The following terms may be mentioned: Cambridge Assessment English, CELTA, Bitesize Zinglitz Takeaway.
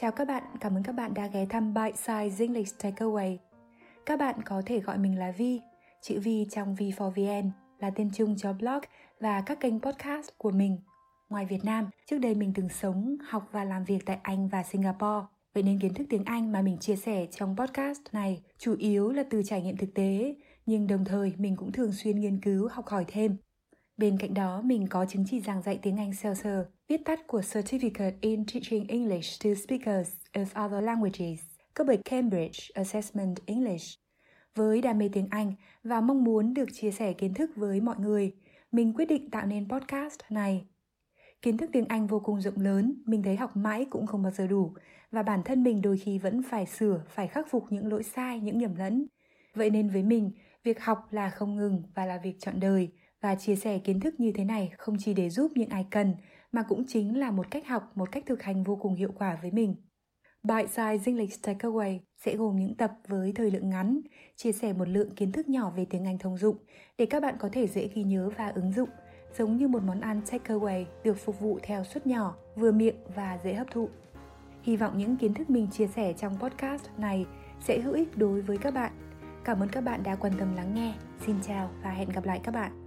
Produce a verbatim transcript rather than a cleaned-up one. Chào các bạn, cảm ơn các bạn đã ghé thăm Bitesize Zinglitz Takeaway. Các bạn có thể gọi mình là Vi, chữ Vi trong v four vn là tên chung cho blog và các kênh podcast của mình. Ngoài Việt Nam, trước đây mình từng sống, học và làm việc tại Anh và Singapore. Vậy nên kiến thức tiếng Anh mà mình chia sẻ trong podcast này chủ yếu là từ trải nghiệm thực tế, nhưng đồng thời mình cũng thường xuyên nghiên cứu, học hỏi thêm. Bên cạnh đó, mình có chứng chỉ giảng dạy tiếng Anh CELTA, viết tắt của Certificate in Teaching English to Speakers of Other Languages, cấp bậc Cambridge Assessment English. Với đam mê tiếng Anh và mong muốn được chia sẻ kiến thức với mọi người, mình quyết định tạo nên podcast này. Kiến thức tiếng Anh vô cùng rộng lớn, mình thấy học mãi cũng không bao giờ đủ, và bản thân mình đôi khi vẫn phải sửa, phải khắc phục những lỗi sai, những nhầm lẫn. Vậy nên với mình, việc học là không ngừng và là việc trọn đời, và chia sẻ kiến thức như thế này không chỉ để giúp những ai cần, mà cũng chính là một cách học, một cách thực hành vô cùng hiệu quả với mình. Bitesize Zinglitz Takeaway sẽ gồm những tập với thời lượng ngắn, chia sẻ một lượng kiến thức nhỏ về tiếng Anh thông dụng để các bạn có thể dễ ghi nhớ và ứng dụng, giống như một món ăn takeaway được phục vụ theo suất nhỏ, vừa miệng và dễ hấp thụ. Hy vọng những kiến thức mình chia sẻ trong podcast này sẽ hữu ích đối với các bạn. Cảm ơn các bạn đã quan tâm lắng nghe. Xin chào và hẹn gặp lại các bạn.